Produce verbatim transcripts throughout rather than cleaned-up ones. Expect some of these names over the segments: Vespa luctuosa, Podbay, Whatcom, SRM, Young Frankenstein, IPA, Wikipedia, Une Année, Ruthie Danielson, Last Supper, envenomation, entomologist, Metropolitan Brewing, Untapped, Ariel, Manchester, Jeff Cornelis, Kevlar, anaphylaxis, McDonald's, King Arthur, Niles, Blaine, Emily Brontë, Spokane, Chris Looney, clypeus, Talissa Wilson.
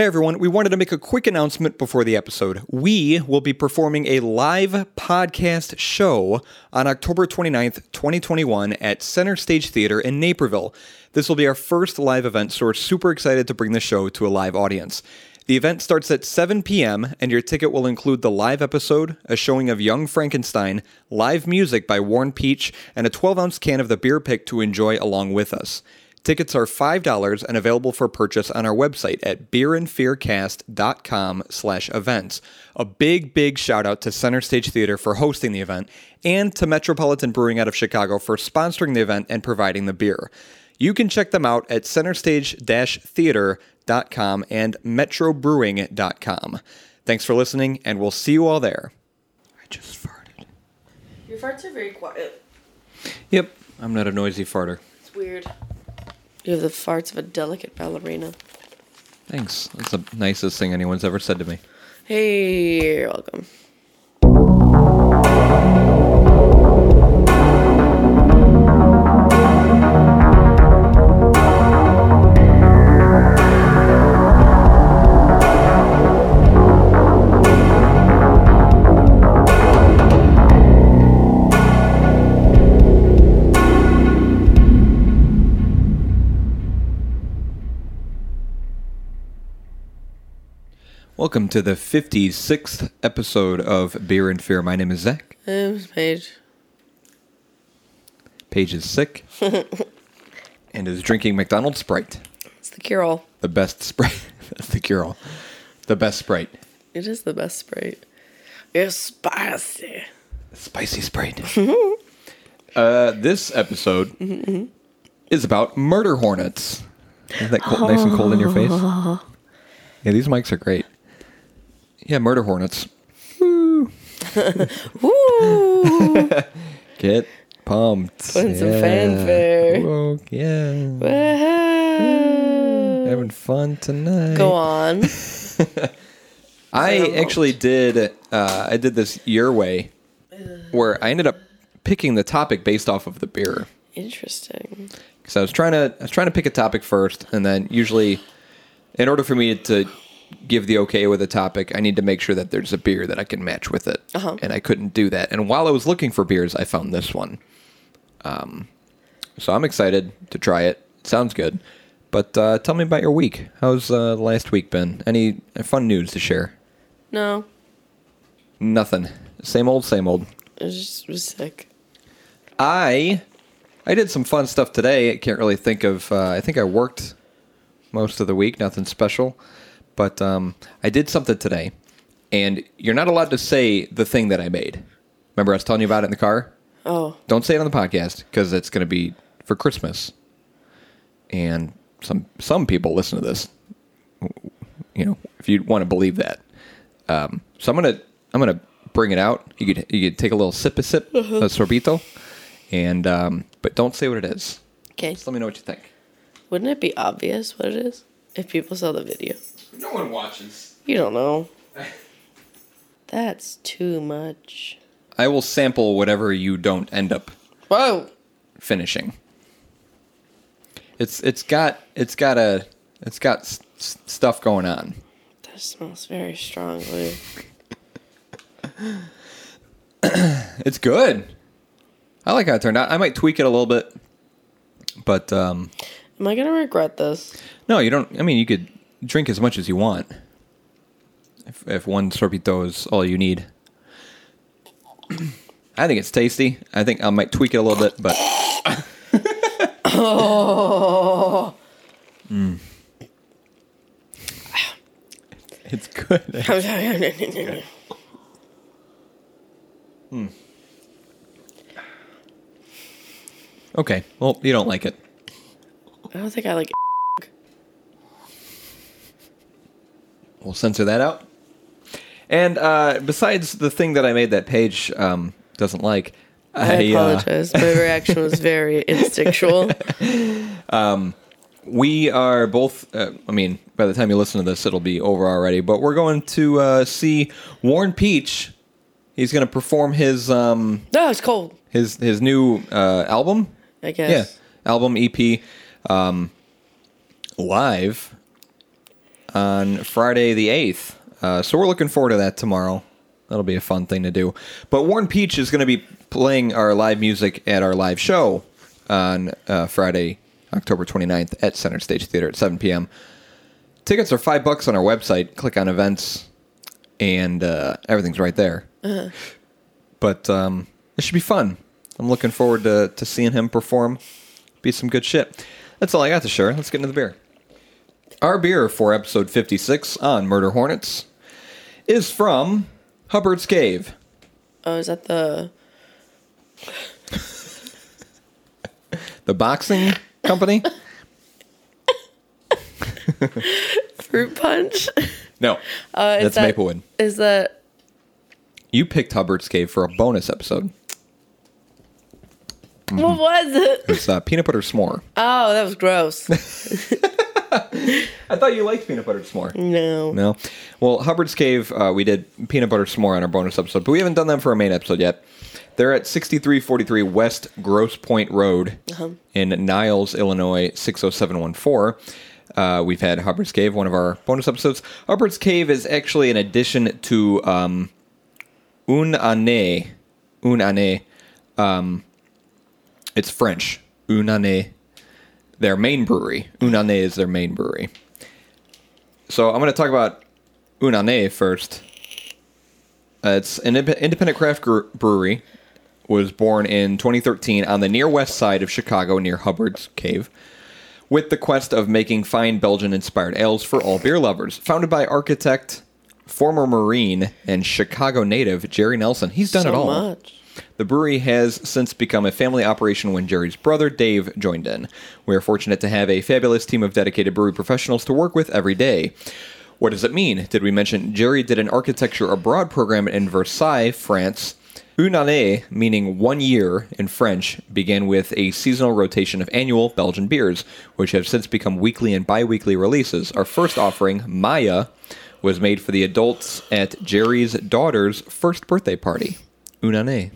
Hey everyone, we wanted to make a quick announcement before the episode. We will be performing a live podcast show on October twenty-ninth, twenty twenty-one at Center Stage Theater in Naperville. This will be our first live event, so we're super excited to bring the show to a live audience. The event starts at seven p.m., and your ticket will include the live episode, a showing of Young Frankenstein, live music by Warren Peach, and a twelve-ounce can of the beer pick to enjoy along with us. Tickets are five dollars and available for purchase on our website at beer and fear cast dot com slash events. A big, big shout out to Center Stage Theater for hosting the event and to Metropolitan Brewing out of Chicago for sponsoring the event and providing the beer. You can check them out at center stage dash theater dot com and metro brewing dot com. Thanks for listening, and we'll see you all there. I just farted. Your farts are very quiet. Yep, I'm not a noisy farter. It's weird. You have the farts of a delicate ballerina. Thanks. That's the nicest thing anyone's ever said to me. Hey, you're welcome. Welcome to the fifty-sixth episode of Beer and Fear. My name is Zach. I'm Paige. Paige is sick and is drinking McDonald's Sprite. It's the cure-all. The best Sprite. That's the cure-all. The best Sprite. It is the best Sprite. It's spicy. Spicy Sprite. uh, this episode is about murder hornets. Isn't that cold, nice and cold in your face? Yeah, these mics are great. Yeah, murder hornets. Woo! Woo! Get pumped. Put in yeah. some fanfare. Whoa, yeah. Woo-hoo. Having fun tonight. Go on. I actually did, uh, I did this your way, where I ended up picking the topic based off of the beer. Interesting. Because I was trying to, I was trying to pick a topic first, and then usually, in order for me to give the okay with a topic, I need to make sure that there's a beer that I can match with it. Uh-huh. And I couldn't do that. And while I was looking for beers, I found this one. Um, so I'm excited to try it. It sounds good. But uh, tell me about your week. How's uh, last week been? Any fun news to share? No. Nothing. Same old, same old. I just was sick. I, I did some fun stuff today. I can't really think of, uh, I think I worked most of the week. Nothing special. But um, I did something today, and you're not allowed to say the thing that I made. Remember I was telling you about it in the car? Oh. Don't say it on the podcast, because it's going to be for Christmas. And some some people listen to this, you know, if you want to believe that. Um, so I'm going to I'm gonna bring it out. You could you could take a little sip a sip, uh-huh. a sorbito, and um, but don't say what it is. Okay. Just let me know what you think. Wouldn't it be obvious what it is if people saw the video? No one watches. You don't know. That's too much. I will sample whatever you don't end up Whoa. finishing. It's it's got it's got a it's got s- s- stuff going on. That smells very strongly. It's good. I like how it turned out. I might tweak it a little bit, but um. Am I gonna regret this? No, you don't. I mean, you could. Drink as much as you want. If if one sorbito is all you need. I think it's tasty. I think I might tweak it a little bit, but... oh. Mm. It's good. mm. Okay. Well, you don't like it. I don't think I like it. We'll censor that out. And uh, besides the thing that I made that Paige um, doesn't like, I, I apologize. Uh, My reaction was very instinctual. Um, we are both. Uh, I mean, by the time you listen to this, it'll be over already. But we're going to uh, see Warren Peach. He's going to perform his. Um, no, it's cold. His his new uh, album. I guess. Yeah, album E P um, live. on Friday the eighth. Uh, so we're looking forward to that tomorrow. That'll be a fun thing to do. But Warren Peach is going to be playing our live music at our live show on uh, Friday, October twenty-ninth at Center Stage Theater at seven p.m. Tickets are five bucks on our website. Click on events, and uh, everything's right there. Uh-huh. But um, it should be fun. I'm looking forward to, to seeing him perform. Be some good shit. That's all I got to share. Let's get into the beer. Our beer for episode fifty-six on Murder Hornets is from Hubbard's Cave. Oh, is that the... the boxing company? Fruit punch? No. Uh, that's that, Maplewood. Is that... You picked Hubbard's Cave for a bonus episode. Mm-hmm. What was it? It was uh, peanut butter s'more. Oh, that was gross. I thought you liked peanut butter s'more. No. No? Well, Hubbard's Cave, uh, we did peanut butter s'more on our bonus episode, but we haven't done them for our main episode yet. They're at sixty-three forty-three West Grosse Pointe Road uh-huh. in Niles, Illinois, six oh seven one four. Uh, we've had Hubbard's Cave, one of our bonus episodes. Hubbard's Cave is actually an addition to um, Une Année. Une Année. Um, it's French. Une Année. Their main brewery. Une Année is their main brewery. So I'm going to talk about Une Année first. Uh, it's an independent craft brewery. Was born in twenty thirteen on the near west side of Chicago near Hubbard's Cave, with the quest of making fine Belgian-inspired ales for all beer lovers. Founded by architect, former Marine, and Chicago native Jerry Nelson. He's done so it all. Much. The brewery has since become a family operation when Jerry's brother, Dave, joined in. We are fortunate to have a fabulous team of dedicated brewery professionals to work with every day. What does it mean? Did we mention Jerry did an architecture abroad program in Versailles, France? Une année, meaning one year in French, began with a seasonal rotation of annual Belgian beers, which have since become weekly and bi-weekly releases. Our first offering, Maya, was made for the adults at Jerry's daughter's first birthday party. Une année.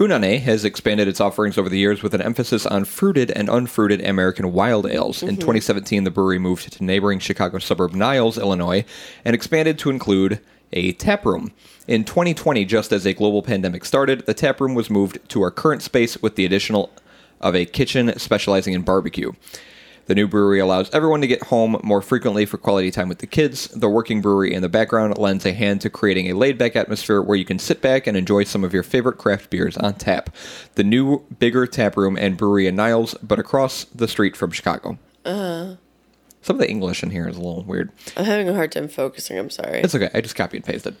Une Année has expanded its offerings over the years with an emphasis on fruited and unfruited American wild ales. Mm-hmm. In twenty seventeen, the brewery moved to neighboring Chicago suburb Niles, Illinois, and expanded to include a taproom. In twenty twenty, just as a global pandemic started, the taproom was moved to our current space with the addition of a kitchen specializing in barbecue. The new brewery allows everyone to get home more frequently for quality time with the kids. The working brewery in the background lends a hand to creating a laid-back atmosphere where you can sit back and enjoy some of your favorite craft beers on tap. The new, bigger tap room and brewery in Niles, but across the street from Chicago. Uh, some of the English in here is a little weird. I'm having a hard time focusing, I'm sorry. It's okay, I just copied and pasted.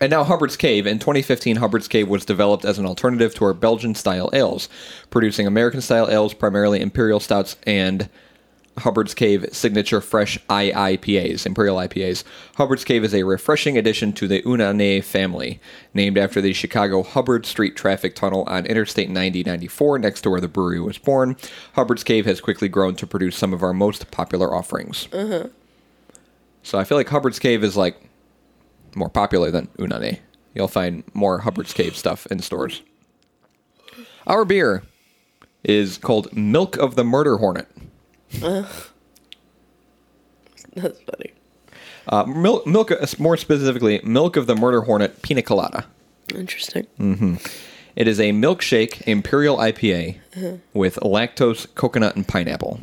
And now Hubbard's Cave. In twenty fifteen, Hubbard's Cave was developed as an alternative to our Belgian-style ales, producing American-style ales, primarily Imperial Stouts, and Hubbard's Cave signature fresh I I P As, Imperial I P As. Hubbard's Cave is a refreshing addition to the Une Année family, named after the Chicago Hubbard Street traffic tunnel on Interstate ninety ninety-four, next to where the brewery was born. Hubbard's Cave has quickly grown to produce some of our most popular offerings. Uh-huh. So I feel like Hubbard's Cave is like... more popular than Une Année. You'll find more Hubbard's Cave stuff in stores. Our beer is called Milk of the Murder Hornet. Uh, that's funny. Uh, milk, milk, more specifically, Milk of the Murder Hornet Pina Colada. Interesting. Mm-hmm. It is a milkshake Imperial I P A uh-huh. with lactose, coconut, and pineapple.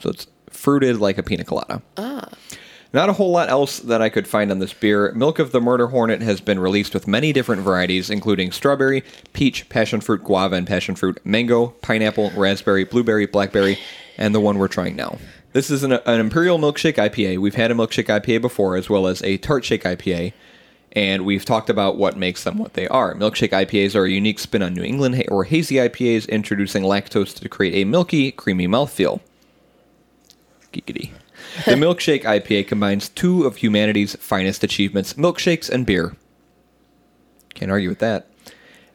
So it's fruited like a pina colada. Ah. Not a whole lot else that I could find on this beer. Milk of the Murder Hornet has been released with many different varieties, including strawberry, peach, passion fruit, guava, and passion fruit, mango, pineapple, raspberry, blueberry, blackberry, and the one we're trying now. This is an, an Imperial Milkshake I P A. We've had a Milkshake I P A before, as well as a Tart Shake I P A, and we've talked about what makes them what they are. Milkshake I P As are a unique spin on New England ha- or hazy I P As, introducing lactose to create a milky, creamy mouthfeel. Geekity. The Milkshake I P A combines two of humanity's finest achievements, milkshakes and beer. Can't argue with that.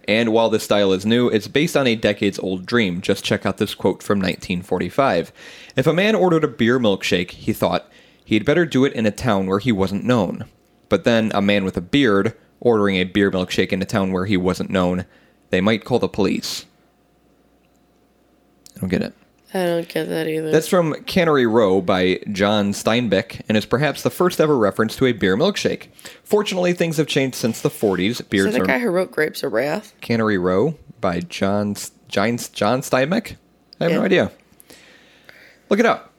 And while this style is new, it's based on a decades-old dream. Just check out this quote from nineteen forty-five. If a man ordered a beer milkshake, he thought, he'd better do it in a town where he wasn't known. But then a man with a beard ordering a beer milkshake in a town where he wasn't known, they might call the police. I don't get it. I don't get that either. That's from Cannery Row by John Steinbeck, and is perhaps the first ever reference to a beer milkshake. Fortunately, things have changed since the forties. Beers. Is that the guy who wrote Grapes of Wrath? Cannery Row by John John, John Steinbeck? I have yeah. no idea. Look it up.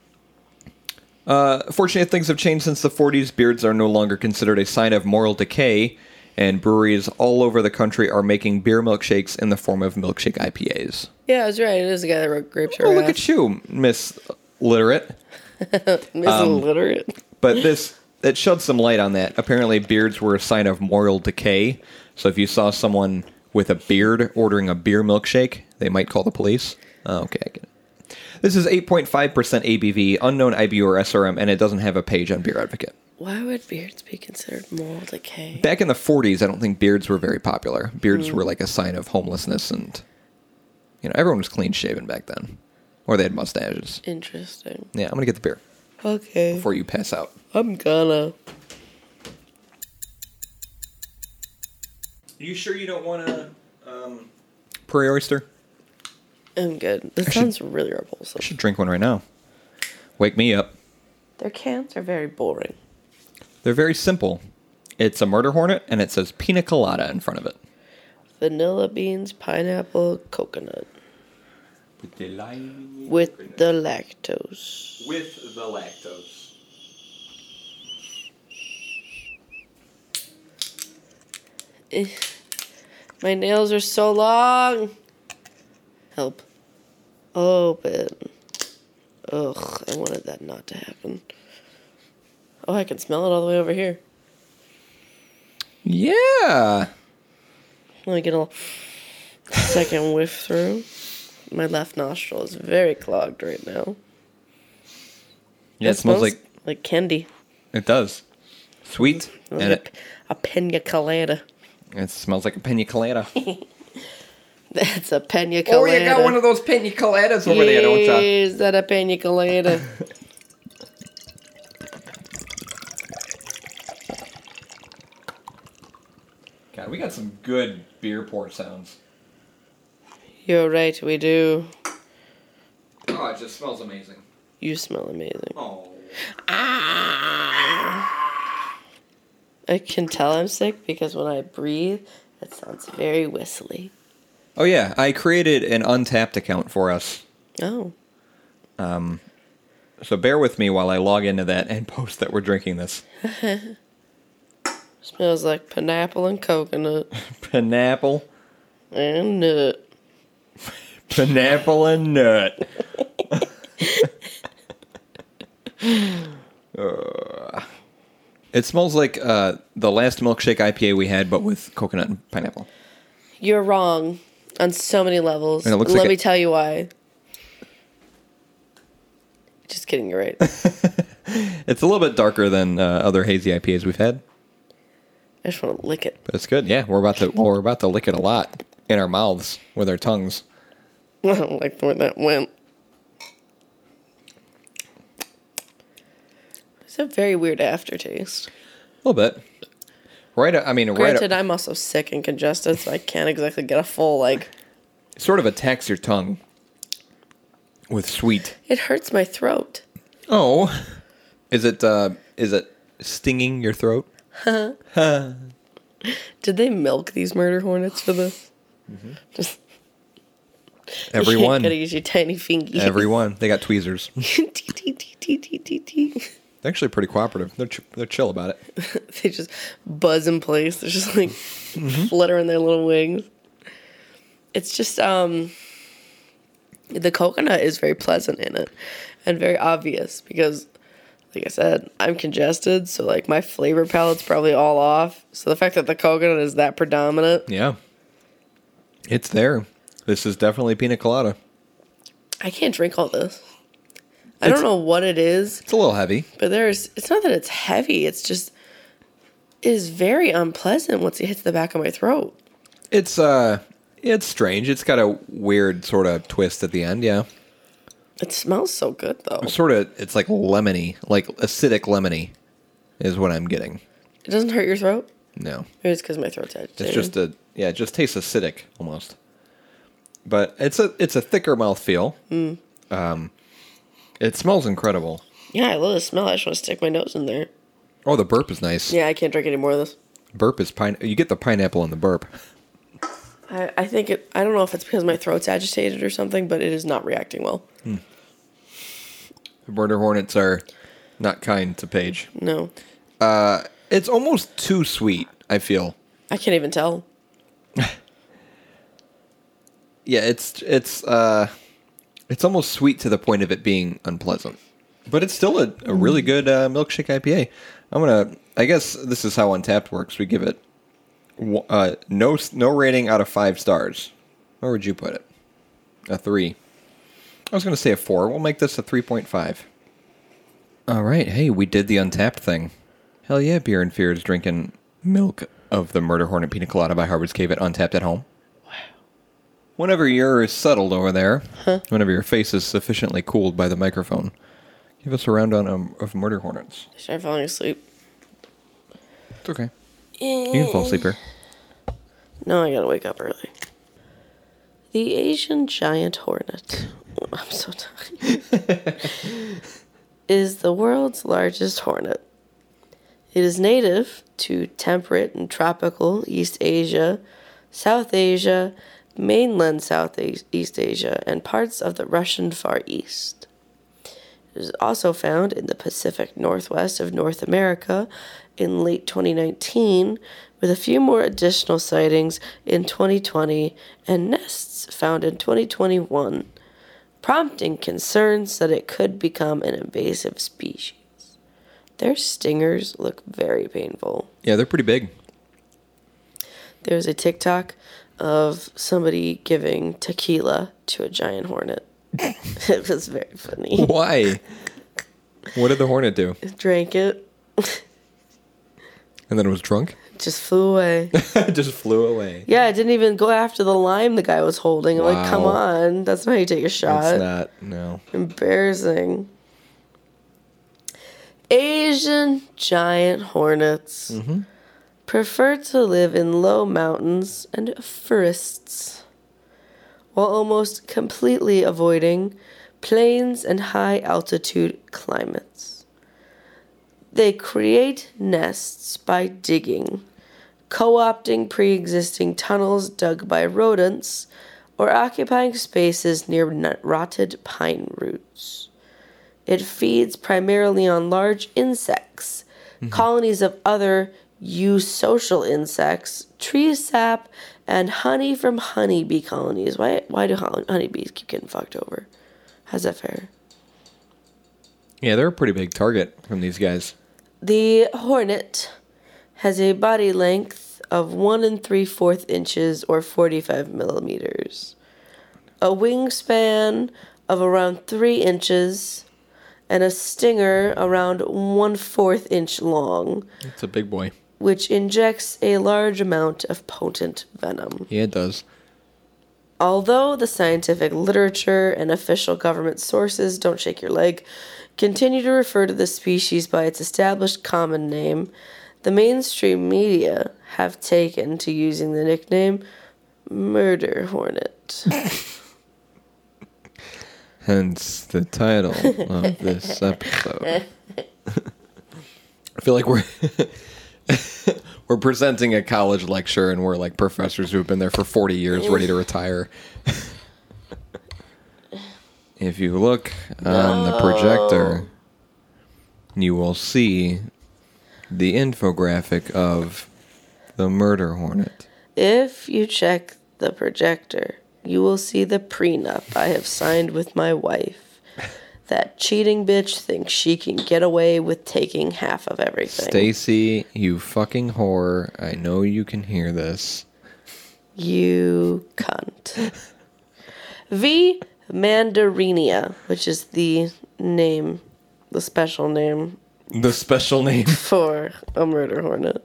Uh, fortunately, things have changed since the forties. Beards are no longer considered a sign of moral decay, and breweries all over the country are making beer milkshakes in the form of milkshake I P As. Yeah, that's right. It is the guy that wrote Grapes of Wrath. Oh, look at you, Miss Literate. Miss um, Literate. But this, it sheds some light on that. Apparently, beards were a sign of moral decay, so if you saw someone with a beard ordering a beer milkshake, they might call the police. Oh, okay, I get it. This is eight point five percent A B V, unknown I B U or S R M, and it doesn't have a page on Beer Advocate. Why would beards be considered moral decay? Back in the forties, I don't think beards were very popular. Beards mm. were like a sign of homelessness, and, you know, everyone was clean-shaven back then. Or they had mustaches. Interesting. Yeah, I'm going to get the beer. Okay. Before you pass out. I'm gonna. You sure you don't want to, um... prairie oyster? I'm good. This I sounds should, really repulsive. I should drink one right now. Wake me up. Their cans are very boring. They're very simple. It's a murder hornet, and it says pina colada in front of it. Vanilla beans, pineapple, coconut. With the lime. With coconut. the lactose. With the lactose. My nails are so long. Help. Open. Ugh, I wanted that not to happen. Oh, I can smell it all the way over here. Yeah. Let me get a second whiff through. My left nostril is very clogged right now. Yeah, it, it smells, smells like... like candy. It does. Sweet. Like and a, it, a pina colada. It smells like a pina colada. That's a pina colada. Oh, you got one of those pina coladas over yeah, there, don't you? Is that a pina colada? God, we got some good beer pour sounds. You're right, we do. Oh, it just smells amazing. You smell amazing. Oh. Ah! I can tell I'm sick because when I breathe, it sounds very whistly. Oh, yeah. I created an Untapped account for us. Oh. Um, so bear with me while I log into that and post that we're drinking this. Smells like pineapple and coconut. Pineapple. And nut. Pineapple and nut. uh, it smells like uh, the last milkshake I P A we had, but with coconut and pineapple. You're wrong. On so many levels. Let like me a- tell you why. Just kidding, you're right. It's a little bit darker than uh, other hazy I P As we've had. I just want to lick it. But it's good, yeah. We're about to well, we're about to lick it a lot in our mouths with our tongues. I don't like the way that went. It's a very weird aftertaste. A little bit. Right, I mean, Granted, right, I'm also sick and congested, so I can't exactly get a full, like... It sort of attacks your tongue with sweet. It hurts my throat. Oh. Is it, uh, is it stinging your throat? Huh. Huh. Did they milk these murder hornets for this? Mm-hmm. Just... Everyone. You gotta use your tiny fingers. Everyone. They got tweezers. They're actually pretty cooperative. They're ch- they're chill about it. They just buzz in place. They're just like mm-hmm. fluttering their little wings. It's just um, the coconut is very pleasant in it, and very obvious because, like I said, I'm congested, so like my flavor palette's probably all off. So the fact that the coconut is that predominant, yeah, it's there. This is definitely pina colada. I can't drink all this. I it's, don't know what it is. It's a little heavy. But there's, it's not that it's heavy. It's just, it is very unpleasant once it hits the back of my throat. It's, uh, it's strange. It's got a weird sort of twist at the end, yeah. It smells so good, though. It's sort of, it's like lemony, like acidic lemony is what I'm getting. It doesn't hurt your throat? No. Maybe it's because my throat's agitated. It's just a, yeah, it just tastes acidic, almost. But it's a, it's a thicker mouthfeel. Mm. Um, it smells incredible. Yeah, I love the smell. I just want to stick my nose in there. Oh, the burp is nice. Yeah, I can't drink any more of this. Burp is pine. You get the pineapple in the burp. I, I think it. I don't know if it's because my throat's agitated or something, but it is not reacting well. Hmm. The murder hornets are not kind to Paige. No. Uh, it's almost too sweet, I feel. I can't even tell. Yeah, it's it's uh, it's almost sweet to the point of it being unpleasant. But it's still a, a really good uh, milkshake I P A. I'm gonna. I guess this is how Untapped works. We give it uh, no no rating out of five stars. Where would you put it? A three. I was gonna say a four. We'll make this a three point five. All right. Hey, we did the Untapped thing. Hell yeah! Beer and Fear is drinking Milk of the Murder Hornet Pina Colada by Hubbard's Cave at Untapped at Home. Wow. Whenever you're settled over there, huh. Whenever your face is sufficiently cooled by the microphone. Give us a round on um, of murder hornets. I started falling asleep. It's okay. You can fall asleep here. No, I gotta wake up early. The Asian giant hornet. Oh, I'm so tired. Is the world's largest hornet. It is native to temperate and tropical East Asia, South Asia, mainland South East Asia, and parts of the Russian Far East. It is also found in the Pacific Northwest of North America in late twenty nineteen, with a few more additional sightings in twenty twenty and nests found in twenty twenty-one, prompting concerns that it could become an invasive species. Their stingers look very painful. Yeah, they're pretty big. There's a TikTok of somebody giving tequila to a giant hornet. It was very funny. Why? What did the hornet do? Drank it. And then it was drunk? Just flew away. Just flew away. Yeah, it didn't even go after the lime the guy was holding. I'm wow. like, come on. That's not how you take a shot. It's not, no. Embarrassing. Asian giant hornets mm-hmm. prefer to live in low mountains and forests, while almost completely avoiding plains and high-altitude climates. They create nests by digging, co-opting pre-existing tunnels dug by rodents, or occupying spaces near rotted pine roots. It feeds primarily on large insects, mm-hmm. colonies of other eusocial insects, tree sap, and honey from honeybee colonies. Why Why do honeybees keep getting fucked over? How's that fair? Yeah, they're a pretty big target from these guys. The hornet has a body length of one and three-fourth inches or forty-five millimeters, a wingspan of around three inches, and a stinger around one-fourth inch long. That's a big boy. Which injects a large amount of potent venom. Yeah, it does. Although the scientific literature and official government sources, don't shake your leg, continue to refer to the species by its established common name, the mainstream media have taken to using the nickname Murder Hornet. Hence the title of this episode. I feel like we're... We're presenting a college lecture, and we're like professors who have been there for forty years, ready to retire. If you look no. on the projector, you will see the infographic of the murder hornet. If you check the projector, you will see the prenup I have signed with my wife. That cheating bitch thinks she can get away with taking half of everything. Stacy, you fucking whore. I know you can hear this. You cunt. V. mandarinia, which is the name, the special name. The special name. For a murder hornet.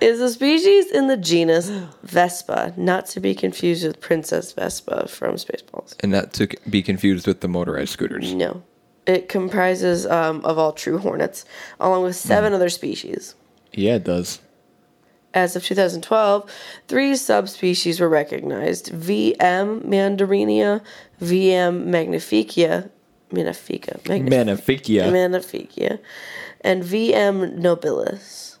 Is a species in the genus Vespa, not to be confused with Princess Vespa from Spaceballs. And not to be confused with the motorized scooters. No. It comprises um, of all true hornets, along with seven mm. other species. Yeah, it does. as of two thousand twelve, three subspecies were recognized: V M mandarinia, V M magnificia, magnifica, magnifica, magnifica, and V M nobilis.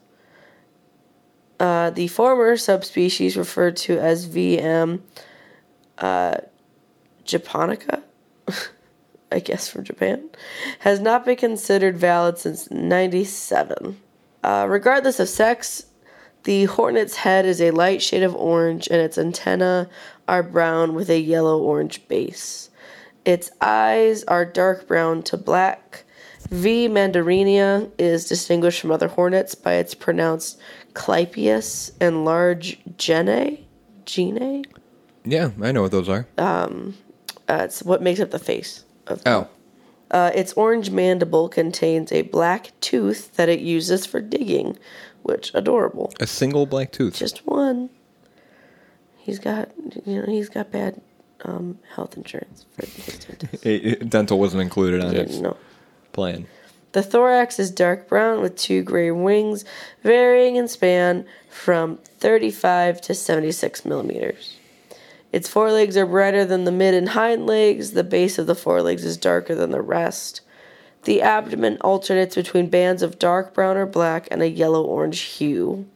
Uh, the former subspecies, referred to as V M uh, japonica, I guess from Japan, has not been considered valid since ninety-seven. Uh, regardless of sex, the hornet's head is a light shade of orange, and its antennae are brown with a yellow-orange base. Its eyes are dark brown to black. V. mandarinia is distinguished from other hornets by its pronounced clypeus and large genae. Genae? Yeah, I know what those are. Um, uh, it's what makes up the face of them. Oh. Uh, its orange mandible contains a black tooth that it uses for digging, which, adorable. A single black tooth? Just one. He's got, you know, he's got bad um, health insurance for his dentist. Dental wasn't included on his no. plan. The thorax is dark brown with two gray wings, varying in span from thirty-five to seventy-six millimeters. Its forelegs are brighter than the mid and hind legs. The base of the forelegs is darker than the rest. The abdomen alternates between bands of dark brown or black and a yellow-orange hue.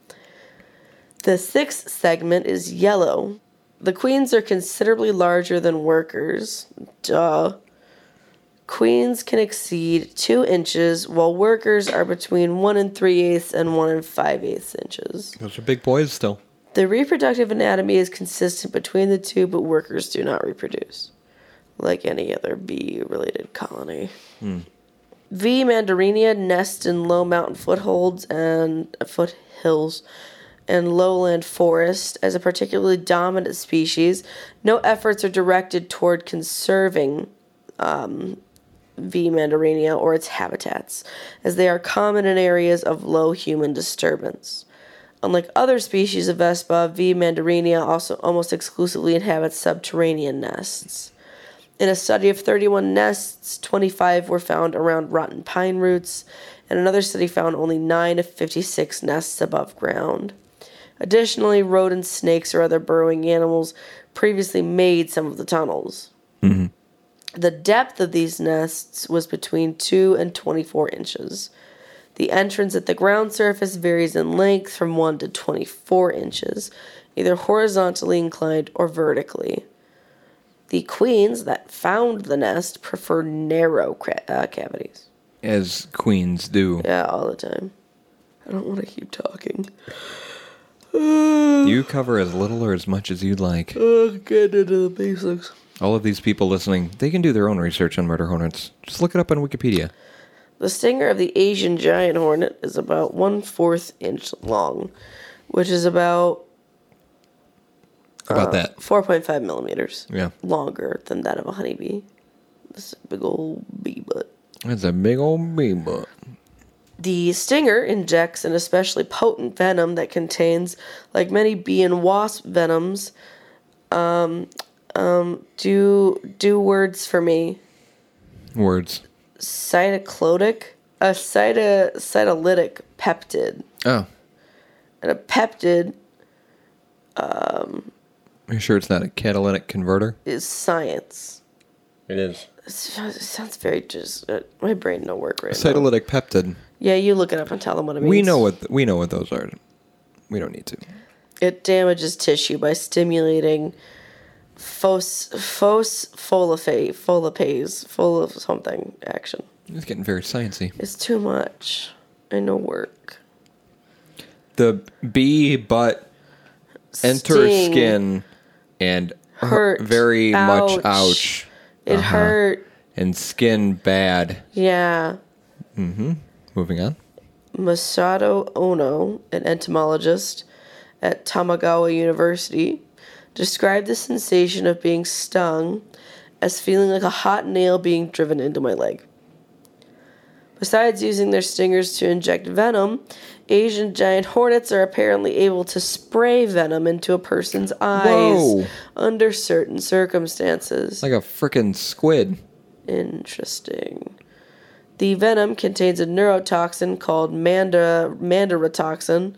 The sixth segment is yellow. The queens are considerably larger than workers. Duh. Queens can exceed two inches, while workers are between one and three-eighths and one and five-eighths inches. Those are big boys still. The reproductive anatomy is consistent between the two, but workers do not reproduce, like any other bee-related colony. Hmm. V. mandarinia nest in low mountain footholds and uh, foothills and lowland forest. As a particularly dominant species, no efforts are directed toward conserving um, V. mandarinia or its habitats, as they are common in areas of low human disturbance. Unlike other species of Vespa, V. mandarinia also almost exclusively inhabits subterranean nests. In a study of thirty-one nests, twenty-five were found around rotten pine roots, and another study found only nine of fifty-six nests above ground. Additionally, rodents, snakes, or other burrowing animals previously made some of the tunnels. Mm-hmm. The depth of these nests was between two and twenty-four inches. The entrance at the ground surface varies in length from one to twenty-four inches, either horizontally inclined or vertically. The queens that found the nest prefer narrow cra- uh, cavities. As queens do. Yeah, all the time. I don't want to keep talking. Uh, you cover as little or as much as you'd like. Uh, get into the basics. All of these people listening, they can do their own research on murder hornets. Just look it up on Wikipedia. The stinger of the Asian giant hornet is about one-fourth inch long, which is about... About uh, that. four point five millimeters. Yeah. Longer than that of a honeybee. That's a big old bee butt. That's a big old bee butt. The stinger injects an especially potent venom that contains, like many bee and wasp venoms, um, um, do, do words for me. Words. Cytoclotic, a cyto, cytolytic peptid. Oh. And a peptid... Um, Are you sure it's not a catalytic converter? It's science. It is. It sounds very just... Uh, my brain don't work right now. Cytolytic peptid. Yeah, you look it up and tell them what it means. We know what th- we know what those are. We don't need to. It damages tissue by stimulating fos phospholipase, folipase, full of something action. It's getting very sciencey. It's too much. I know work. The bee butt. Enter Sting. Skin and hurt very ouch. Much ouch. It uh-huh. hurt. And skin bad. Yeah. Mm-hmm. Moving on. Masato Ono, an entomologist at Tamagawa University, described the sensation of being stung as feeling like a hot nail being driven into my leg. Besides using their stingers to inject venom, Asian giant hornets are apparently able to spray venom into a person's eyes Whoa. Under certain circumstances. Like a frickin' squid. Interesting. The venom contains a neurotoxin called manda, mandaratoxin,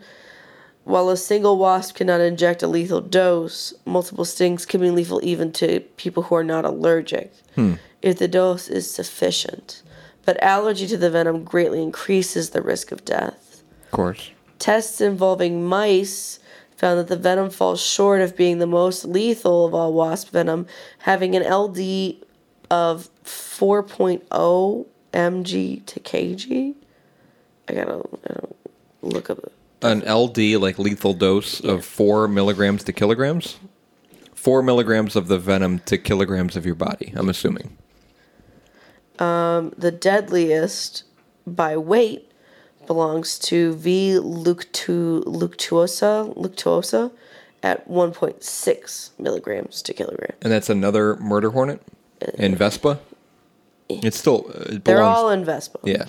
While a single wasp cannot inject a lethal dose, multiple stings can be lethal even to people who are not allergic, hmm. if the dose is sufficient. But allergy to the venom greatly increases the risk of death. Of course. Tests involving mice found that the venom falls short of being the most lethal of all wasp venom, having an L D of four point zero milligrams to kilogram. I gotta, I gotta look up it. An L D, like lethal dose, yeah. of four milligrams to kilograms? Four milligrams of the venom to kilograms of your body, I'm assuming. Um, the deadliest, by weight, belongs to V. Luctu- luctuosa, luctuosa at one point six milligrams to kilogram. And that's another murder hornet? In Vespa? It's still... It belongs- They're all in Vespa. Yeah.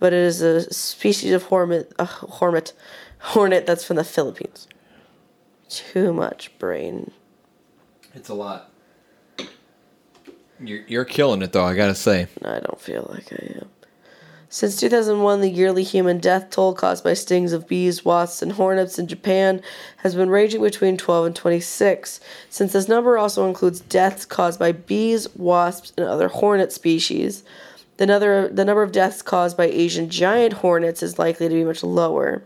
But it is a species of hornet, uh, hornet, hornet that's from the Philippines. Too much brain. It's a lot. You're, you're killing it, though, I gotta say. I don't feel like I am. Since two thousand one, the yearly human death toll caused by stings of bees, wasps, and hornets in Japan has been ranging between twelve and twenty-six. Since this number also includes deaths caused by bees, wasps, and other hornet species, the number, the number of deaths caused by Asian giant hornets is likely to be much lower.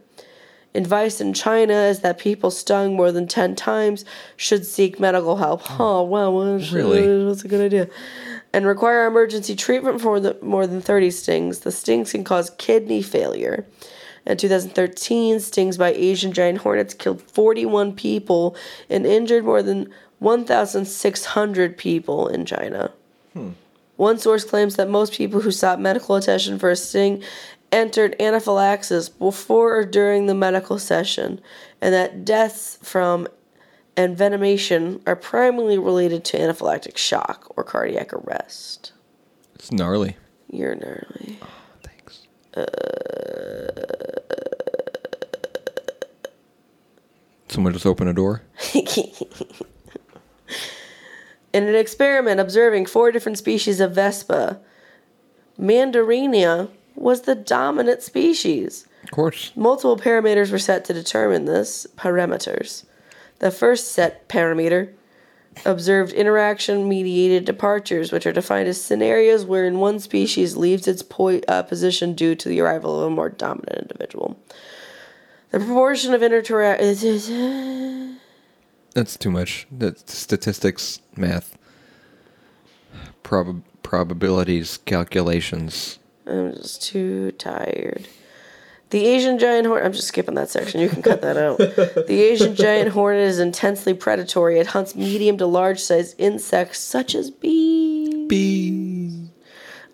Advice in China is that people stung more than ten times should seek medical help. Oh, wow, well, really? That's a good idea. And require emergency treatment for the more than thirty stings. The stings can cause kidney failure. In two thousand thirteen, stings by Asian giant hornets killed forty-one people and injured more than one thousand six hundred people in China. Hmm. One source claims that most people who sought medical attention for a sting entered anaphylaxis before or during the medical session, and that deaths from envenomation are primarily related to anaphylactic shock or cardiac arrest. It's gnarly. You're gnarly. Oh, thanks. Uh, Someone just opened a door? In an experiment observing four different species of Vespa, mandarinia was the dominant species. Of course. Multiple parameters were set to determine this. Parameters. The first set parameter observed interaction-mediated departures, which are defined as scenarios wherein one species leaves its po- uh, position due to the arrival of a more dominant individual. The proportion of interaction... That's too much. That's statistics, math, prob- probabilities, calculations. I'm just too tired. The Asian giant hornet... I'm just skipping that section. You can cut that out. The Asian giant hornet is intensely predatory. It hunts medium to large-sized insects such as bees. Bees.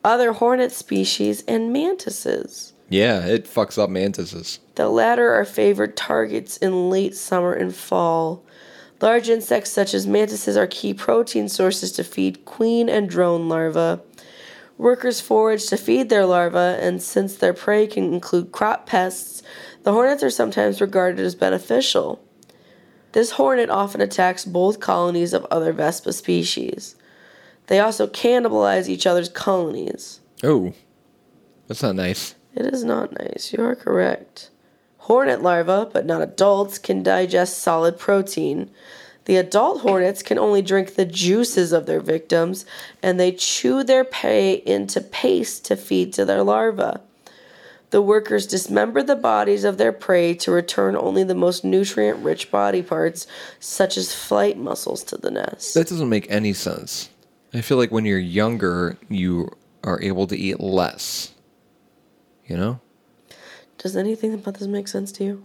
Other hornet species and mantises. Yeah, it fucks up mantises. The latter are favored targets in late summer and fall. Large insects such as mantises are key protein sources to feed queen and drone larvae. Workers forage to feed their larvae, and since their prey can include crop pests, the hornets are sometimes regarded as beneficial. This hornet often attacks both colonies of other Vespa species. They also cannibalize each other's colonies. Oh, that's not nice. It is not nice. You are correct. Hornet larvae, but not adults, can digest solid protein. The adult hornets can only drink the juices of their victims, and they chew their prey into paste to feed to their larvae. The workers dismember the bodies of their prey to return only the most nutrient-rich body parts, such as flight muscles, to the nest. That doesn't make any sense. I feel like when you're younger, you are able to eat less. You know? Does anything about this make sense to you?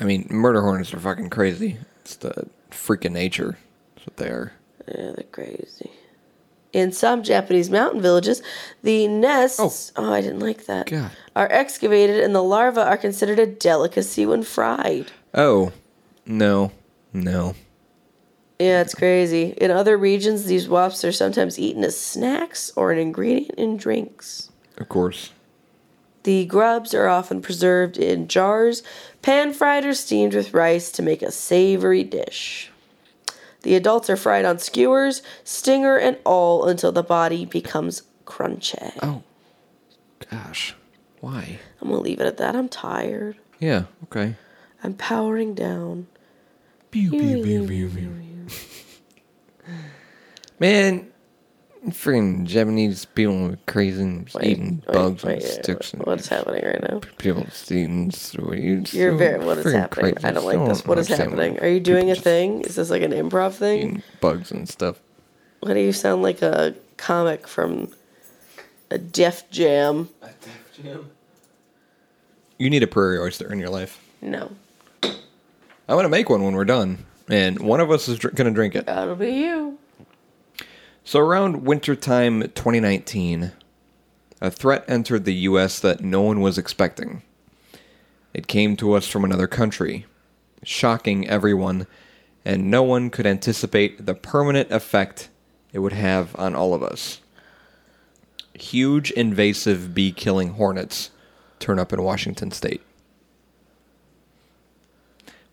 I mean, murder hornets are fucking crazy. It's the freak of nature. That's what they are. Yeah, they're crazy. In some Japanese mountain villages, the nests... Oh, oh I didn't like that. God. ...are excavated and the larvae are considered a delicacy when fried. Oh. No. No. Yeah, it's crazy. In other regions, these wasps are sometimes eaten as snacks or an ingredient in drinks. Of course. The grubs are often preserved in jars, pan-fried or steamed with rice to make a savory dish. The adults are fried on skewers, stinger, and all until the body becomes crunchy. Oh, gosh. Why? I'm going to leave it at that. I'm tired. Yeah, okay. I'm powering down. Pew, pew, pew, pew, pew. Man, freaking Japanese people are crazy and wait, eating wait, bugs wait, and wait, sticks. And what's happening right now? People eating sweets. You're so very. What is happening? Crazy. I don't like this. What is happening? Are you doing a thing? Is this like an improv thing? Eating bugs and stuff. Why do you sound like a comic from a Def Jam? A Def Jam? You need a prairie oyster in your life. No. I want to make one when we're done, and one of us is dr- going to drink it. That'll be you. So around wintertime twenty nineteen, a threat entered the U S that no one was expecting. It came to us from another country, shocking everyone, and no one could anticipate the permanent effect it would have on all of us. Huge invasive bee-killing hornets turn up in Washington state.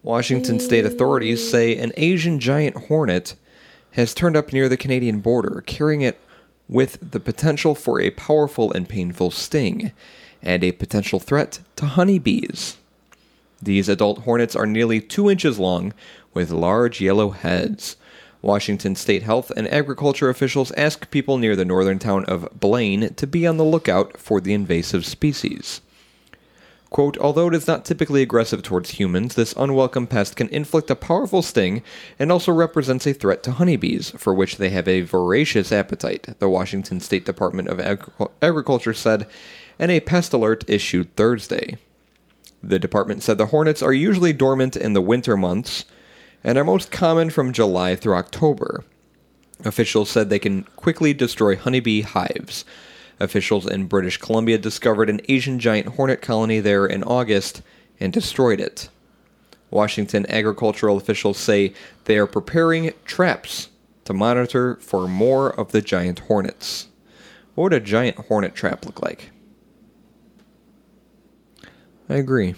Washington state authorities say an Asian giant hornet has turned up near the Canadian border, carrying it with the potential for a powerful and painful sting, and a potential threat to honeybees. These adult hornets are nearly two inches long, with large yellow heads. Washington state health and agriculture officials ask people near the northern town of Blaine to be on the lookout for the invasive species. Quote, although it is not typically aggressive towards humans, this unwelcome pest can inflict a powerful sting and also represents a threat to honeybees, for which they have a voracious appetite, the Washington State Department of Agri- Agriculture said in a pest alert issued Thursday. The department said the hornets are usually dormant in the winter months and are most common from July through October. Officials said they can quickly destroy honeybee hives. Officials in British Columbia discovered an Asian giant hornet colony there in August and destroyed it. Washington agricultural officials say they are preparing traps to monitor for more of the giant hornets. What would a giant hornet trap look like? I agree.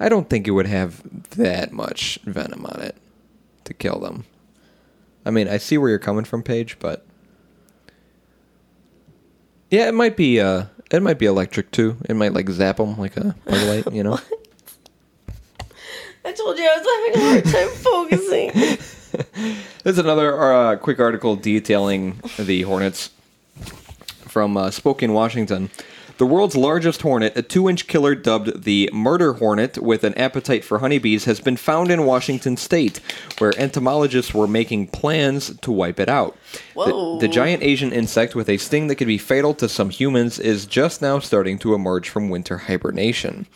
I don't think it would have that much venom on it to kill them. I mean, I see where you're coming from, Paige, but... yeah, it might be. Uh, it might be electric too. It might like zap them like a bug light, you know. I told you I was having a hard time focusing. There's another uh, quick article detailing the hornets from uh, Spokane, Washington. The world's largest hornet, a two-inch killer dubbed the murder hornet with an appetite for honeybees, has been found in Washington state, where entomologists were making plans to wipe it out. The, the giant Asian insect with a sting that could be fatal to some humans is just now starting to emerge from winter hibernation.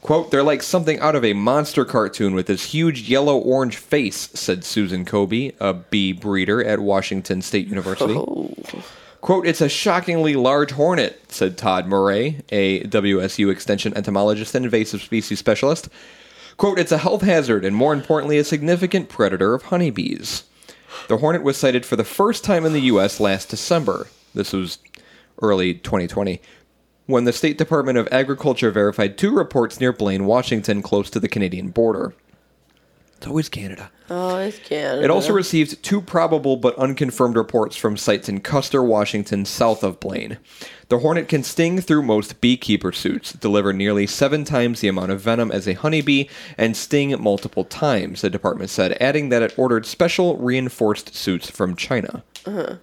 Quote, they're like something out of a monster cartoon with this huge yellow-orange face, said Susan Kobe, a bee breeder at Washington State University. Oh. Quote, it's a shockingly large hornet, said Todd Murray, a W S U extension entomologist and invasive species specialist. Quote, it's a health hazard and, more importantly, a significant predator of honeybees. The hornet was sighted for the first time in the U S last December. This was early twenty twenty, when the State Department of Agriculture verified two reports near Blaine, Washington, close to the Canadian border. It's always Canada. Oh, it's Canada. It also received two probable but unconfirmed reports from sites in Custer, Washington, south of Blaine. The hornet can sting through most beekeeper suits, deliver nearly seven times the amount of venom as a honeybee, and sting multiple times, the department said, adding that it ordered special reinforced suits from China. Uh-huh.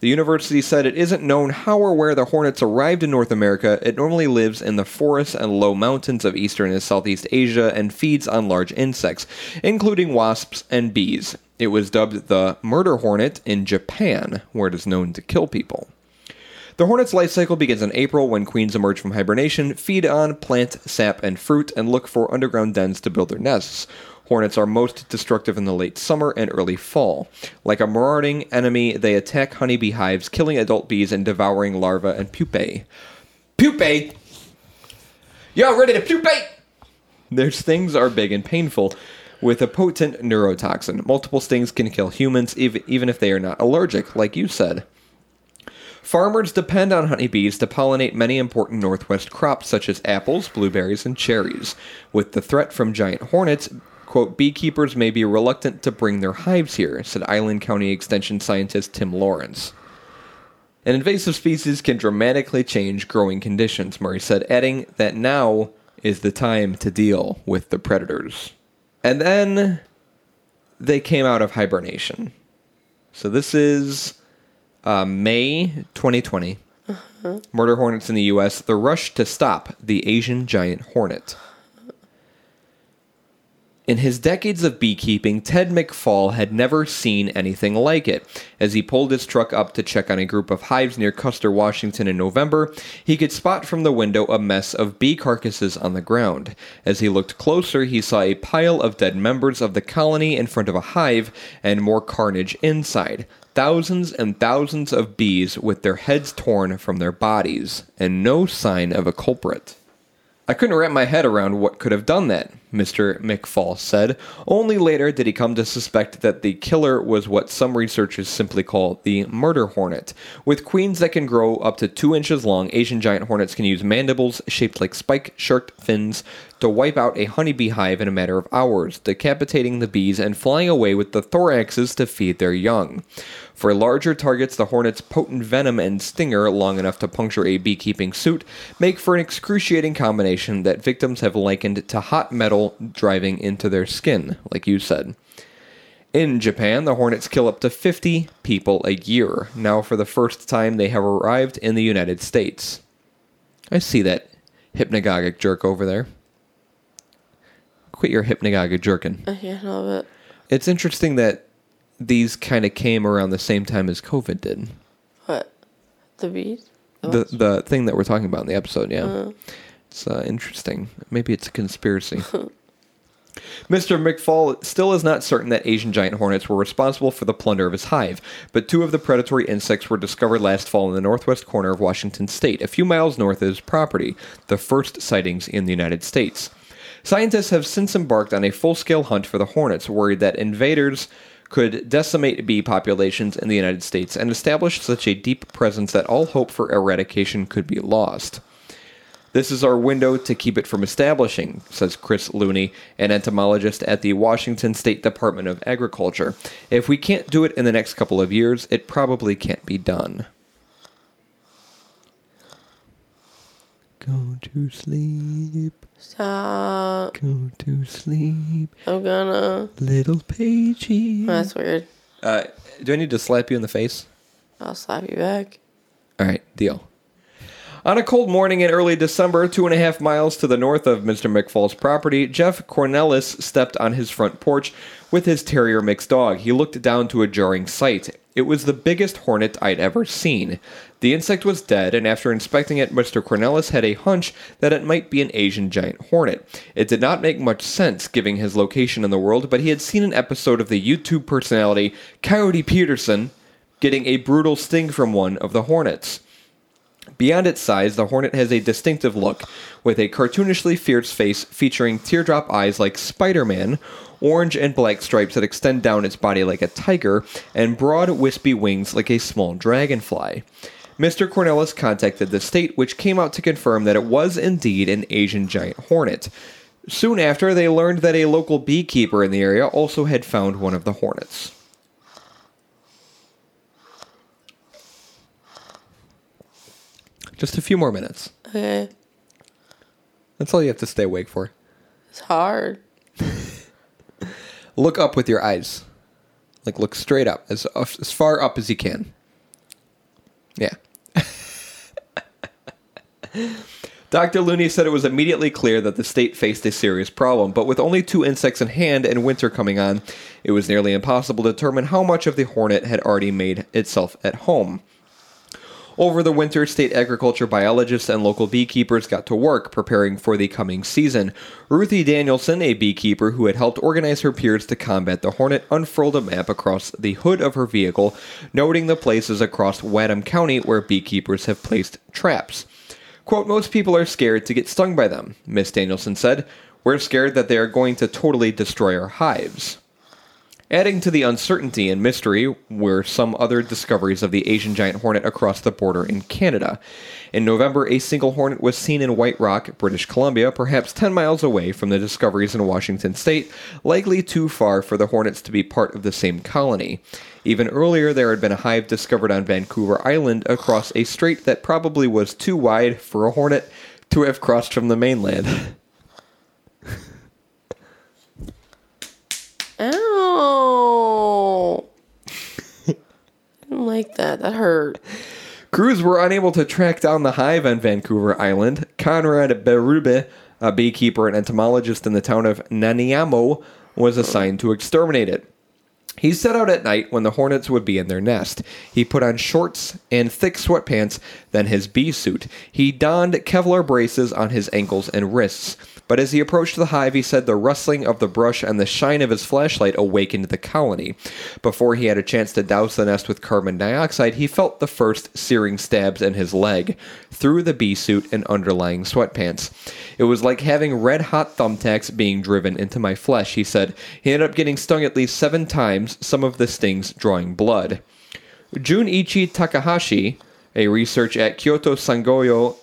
The university said it isn't known how or where the hornets arrived in North America. It normally lives in the forests and low mountains of eastern and southeast Asia and feeds on large insects, including wasps and bees. It was dubbed the murder hornet in Japan, where it is known to kill people. The hornet's life cycle begins in April when queens emerge from hibernation, feed on plant sap and fruit, and look for underground dens to build their nests. Hornets are most destructive in the late summer and early fall. Like a marauding enemy, they attack honeybee hives, killing adult bees and devouring larvae and pupae. Pupae! Y'all ready to pupate? Their stings are big and painful, with a potent neurotoxin. Multiple stings can kill humans, ev- even if they are not allergic, like you said. Farmers depend on honeybees to pollinate many important northwest crops, such as apples, blueberries, and cherries. With the threat from giant hornets... quote, beekeepers may be reluctant to bring their hives here, said Island County Extension scientist Tim Lawrence. An invasive species can dramatically change growing conditions, Murray said, adding that now is the time to deal with the predators. And then they came out of hibernation. So this is uh, May twenty twenty. Uh-huh. Murder hornets in the U S. The rush to stop the Asian giant hornet. In his decades of beekeeping, Ted McFall had never seen anything like it. As he pulled his truck up to check on a group of hives near Custer, Washington in November, he could spot from the window a mess of bee carcasses on the ground. As he looked closer, he saw a pile of dead members of the colony in front of a hive and more carnage inside. Thousands and thousands of bees with their heads torn from their bodies, and no sign of a culprit. I couldn't wrap my head around what could have done that, Mister McFall said. Only later did he come to suspect that the killer was what some researchers simply call the murder hornet. With queens that can grow up to two inches long, Asian giant hornets can use mandibles shaped like spike-sharked fins to wipe out a honeybee hive in a matter of hours, decapitating the bees and flying away with the thoraxes to feed their young. For larger targets, the hornet's potent venom and stinger, long enough to puncture a beekeeping suit, make for an excruciating combination that victims have likened to hot metal driving into their skin, like you said. In Japan, the hornets kill up to fifty people a year. Now, for the first time, they have arrived in the United States. I see that hypnagogic jerk over there. Quit your hypnagogic jerking. I can't help it. It's interesting that these kind of came around the same time as COVID did. What? The bees? The the, the thing that we're talking about in the episode, yeah. Uh-huh. It's uh, interesting. Maybe it's a conspiracy. Mister McFall still is not certain that Asian giant hornets were responsible for the plunder of his hive, but two of the predatory insects were discovered last fall in the northwest corner of Washington state, a few miles north of his property, the first sightings in the United States. Scientists have since embarked on a full-scale hunt for the hornets, worried that invaders could decimate bee populations in the United States and establish such a deep presence that all hope for eradication could be lost. This is our window to keep it from establishing, says Chris Looney, an entomologist at the Washington State Department of Agriculture. If we can't do it in the next couple of years, it probably can't be done. Go to sleep. Stop. Go to sleep. I'm gonna. Little Pagey. That's weird. Uh, do I need to slap you in the face? I'll slap you back. All right, deal. On a cold morning in early December, two and a half miles to the north of Mister McFall's property, Jeff Cornelis stepped on his front porch with his terrier mixed dog. He looked down to a jarring sight. It was the biggest hornet I'd ever seen. The insect was dead, and after inspecting it, Mister Cornelis had a hunch that it might be an Asian giant hornet. It did not make much sense, given his location in the world, but he had seen an episode of the YouTube personality Coyote Peterson getting a brutal sting from one of the hornets. Beyond its size, the hornet has a distinctive look, with a cartoonishly fierce face featuring teardrop eyes like Spider-Man, orange and black stripes that extend down its body like a tiger, and broad, wispy wings like a small dragonfly. Mister Cornelis contacted the state, which came out to confirm that it was indeed an Asian giant hornet. Soon after, they learned that a local beekeeper in the area also had found one of the hornets. Just a few more minutes. Okay. That's all you have to stay awake for. It's hard. Look up with your eyes. Like, look straight up. As, as far up as you can. Yeah. Doctor Looney said it was immediately clear that the state faced a serious problem, but with only two insects in hand and winter coming on, it was nearly impossible to determine how much of the hornet had already made itself at home. Over the winter, state agriculture biologists and local beekeepers got to work preparing for the coming season. Ruthie Danielson, a beekeeper who had helped organize her peers to combat the hornet, unfurled a map across the hood of her vehicle, noting the places across Whatcom County where beekeepers have placed traps. Quote, most people are scared to get stung by them, Miss Danielson said. We're scared that they are going to totally destroy our hives. Adding to the uncertainty and mystery were some other discoveries of the Asian giant hornet across the border in Canada. In November, a single hornet was seen in White Rock, British Columbia, perhaps ten miles away from the discoveries in Washington state, likely too far for the hornets to be part of the same colony. Even earlier, there had been a hive discovered on Vancouver Island across a strait that probably was too wide for a hornet to have crossed from the mainland. No. I don't like that. That hurt. Crews were unable to track down the hive on Vancouver Island. Conrad Berube, a beekeeper and entomologist in the town of Nanaimo, was assigned to exterminate it. He set out at night when the hornets would be in their nest. He put on shorts and thick sweatpants, then his bee suit. He donned Kevlar braces on his ankles and wrists. But as he approached the hive, he said the rustling of the brush and the shine of his flashlight awakened the colony. Before he had a chance to douse the nest with carbon dioxide, he felt the first searing stabs in his leg, through the bee suit and underlying sweatpants. It was like having red-hot thumbtacks being driven into my flesh, he said. He ended up getting stung at least seven times, some of the stings drawing blood. Junichi Takahashi, a researcher at Kyoto Sangoyo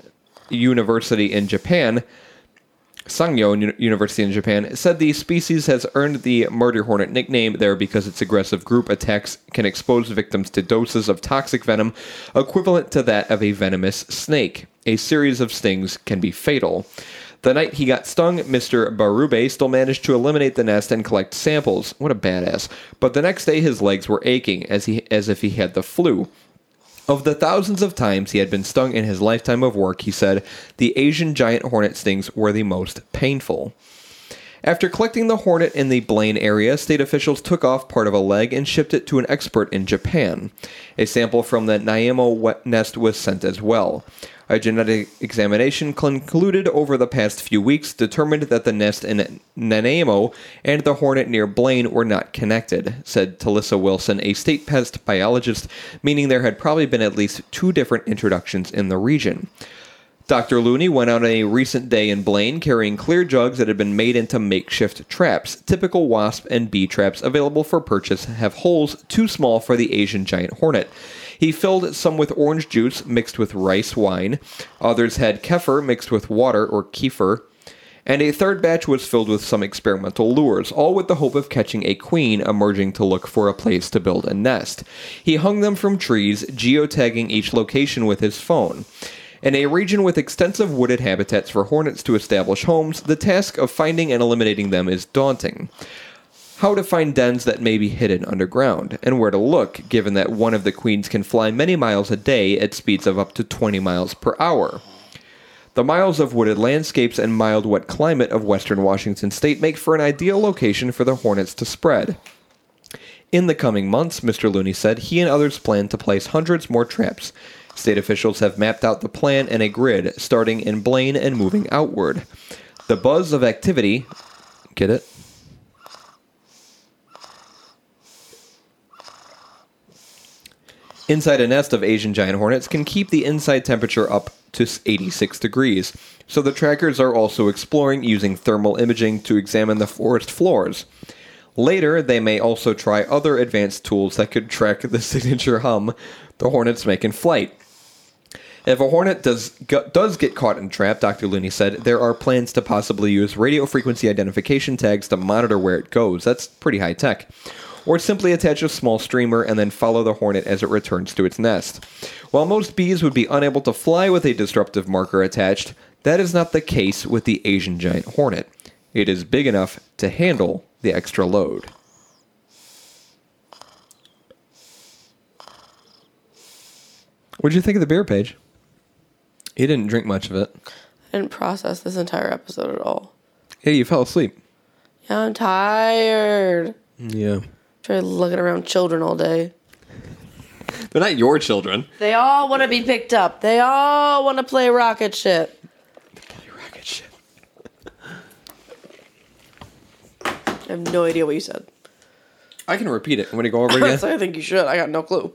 University in Japan, Sangyo University in Japan, said the species has earned the murder hornet nickname there because its aggressive group attacks can expose victims to doses of toxic venom equivalent to that of a venomous snake. A series of stings can be fatal. The night he got stung, Mister Berube still managed to eliminate the nest and collect samples. What a badass. But the next day his legs were aching as he as if he had the flu. Of the thousands of times he had been stung in his lifetime of work, he said, the Asian giant hornet stings were the most painful. After collecting the hornet in the Blaine area, state officials took off part of a leg and shipped it to an expert in Japan. A sample from the Nanaimo nest was sent as well. A genetic examination concluded over the past few weeks determined that the nest in Nanaimo and the hornet near Blaine were not connected, said Talissa Wilson, a state pest biologist, meaning there had probably been at least two different introductions in the region. Doctor Looney went on a recent day in Blaine carrying clear jugs that had been made into makeshift traps. Typical wasp and bee traps available for purchase have holes too small for the Asian giant hornet. He filled some with orange juice mixed with rice wine. Others had kefir mixed with water or kefir. And a third batch was filled with some experimental lures, all with the hope of catching a queen emerging to look for a place to build a nest. He hung them from trees, geotagging each location with his phone. In a region with extensive wooded habitats for hornets to establish homes, the task of finding and eliminating them is daunting. How to find dens that may be hidden underground, and where to look, given that one of the queens can fly many miles a day at speeds of up to twenty miles per hour. The miles of wooded landscapes and mild, wet climate of western Washington state make for an ideal location for the hornets to spread. In the coming months, Mister Looney said, he and others plan to place hundreds more traps. State officials have mapped out the plan in a grid, starting in Blaine and moving outward. The buzz of activity... Get it? Inside a nest of Asian giant hornets can keep the inside temperature up to eighty-six degrees, so the trackers are also exploring using thermal imaging to examine the forest floors. Later, they may also try other advanced tools that could track the signature hum the hornets make in flight. If a hornet does go, does get caught and trapped, Doctor Looney said, there are plans to possibly use radio frequency identification tags to monitor where it goes. That's pretty high tech. Or simply attach a small streamer and then follow the hornet as it returns to its nest. While most bees would be unable to fly with a disruptive marker attached, that is not the case with the Asian giant hornet. It is big enough to handle the extra load. What'd you think of the beer, Paige? You didn't drink much of it. I didn't process this entire episode at all. Yeah, you fell asleep. Yeah, I'm tired. Yeah. Try looking around children all day. They're not your children. They all want to be picked up. They all want to play rocket ship. Play rocket ship. I have no idea what you said. I can repeat it. I'm going to go over again. I think you should. I got no clue.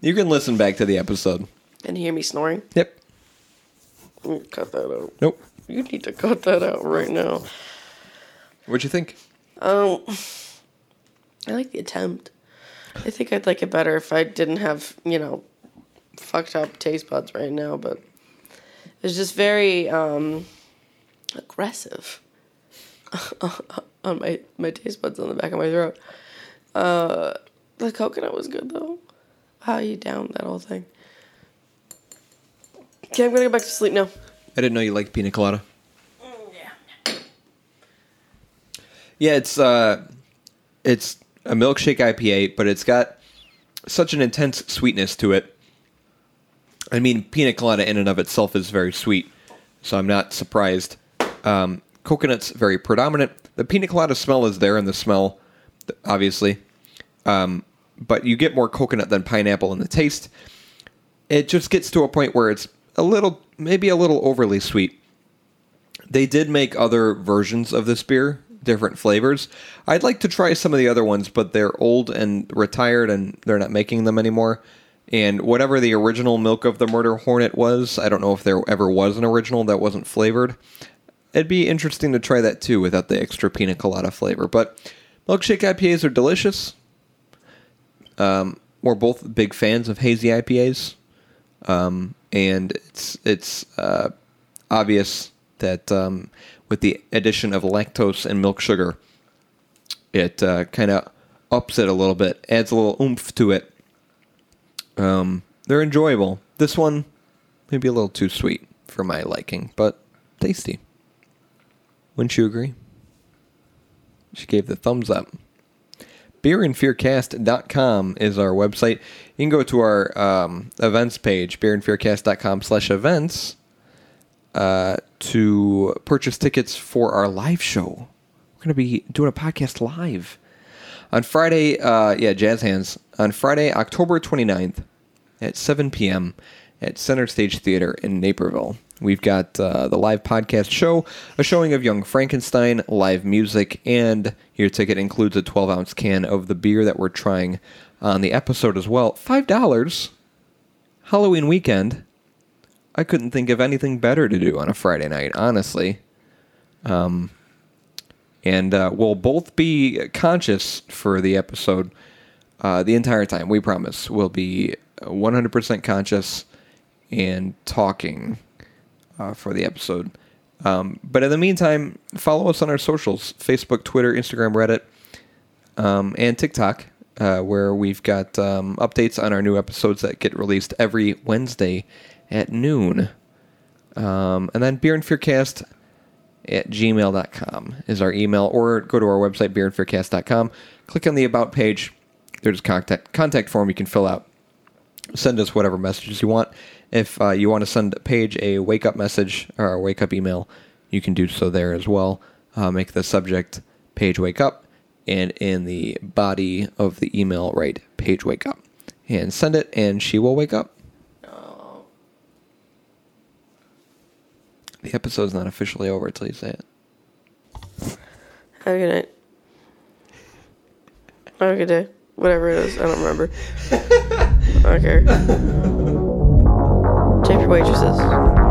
You can listen back to the episode. And hear me snoring? Yep. Cut that out. Nope. You need to cut that out right now. What'd you think? Um, I like the attempt. I think I'd like it better if I didn't have, you know, fucked up taste buds right now, but it was just very um, aggressive. on my, my taste buds on the back of my throat. Uh, the coconut was good, though. How you down that whole thing? Okay, I'm going to go back to sleep now. I didn't know you liked pina colada. Yeah, it's uh, it's a milkshake I P A, but it's got such an intense sweetness to it. I mean, pina colada in and of itself is very sweet, so I'm not surprised. Um, coconut's very predominant. The pina colada smell is there in the smell, obviously. Um, but you get more coconut than pineapple in the taste. It just gets to a point where it's a little, maybe a little overly sweet. They did make other versions of this beer, different flavors. I'd like to try some of the other ones, but they're old and retired and they're not making them anymore. And whatever the original Milk of the Murder Hornet was, I don't know if there ever was an original that wasn't flavored. It'd be interesting to try that too without the extra pina colada flavor. But milkshake I P As are delicious. Um, we're both big fans of hazy I P As. Um, and it's it's uh, obvious that um, with the addition of lactose and milk sugar, it uh, kind of ups it a little bit, adds a little oomph to it. Um, they're enjoyable. This one, maybe a little too sweet for my liking, but tasty. Wouldn't you agree? She gave the thumbs up. beer and fear cast dot com is our website. You can go to our um, events page, beer and fear cast dot com slash events, uh, to purchase tickets for our live show. We're going to be doing a podcast live on Friday, uh, yeah, Jazz Hands, on Friday, October twenty-ninth at seven p.m. at Center Stage Theater in Naperville. We've got uh, the live podcast show, a showing of Young Frankenstein, live music, and your ticket includes a twelve-ounce can of the beer that we're trying on the episode as well. five dollars, Halloween weekend. I couldn't think of anything better to do on a Friday night, honestly. Um, and uh, we'll both be conscious for the episode uh, the entire time, we promise. We'll be one hundred percent conscious and talking Uh, for the episode. Um, but in the meantime, follow us on our socials, Facebook, Twitter, Instagram, Reddit, um, and TikTok, uh, where we've got um, updates on our new episodes that get released every Wednesday at noon. Um, and then beer and fear cast at gmail dot com is our email, or go to our website, beer and fear cast dot com. Click on the About page. There's a contact, contact form you can fill out. Send us whatever messages you want. If uh, you want to send Paige a wake-up message or a wake-up email, you can do so there as well. Uh, make the subject, Paige Wake Up, and in the body of the email, write Paige Wake Up. And send it, and she will wake up. No. The episode's not officially over until you say it. Have a good night. Have a good day. Whatever it is, I don't remember. I don't care. Tip your waitresses.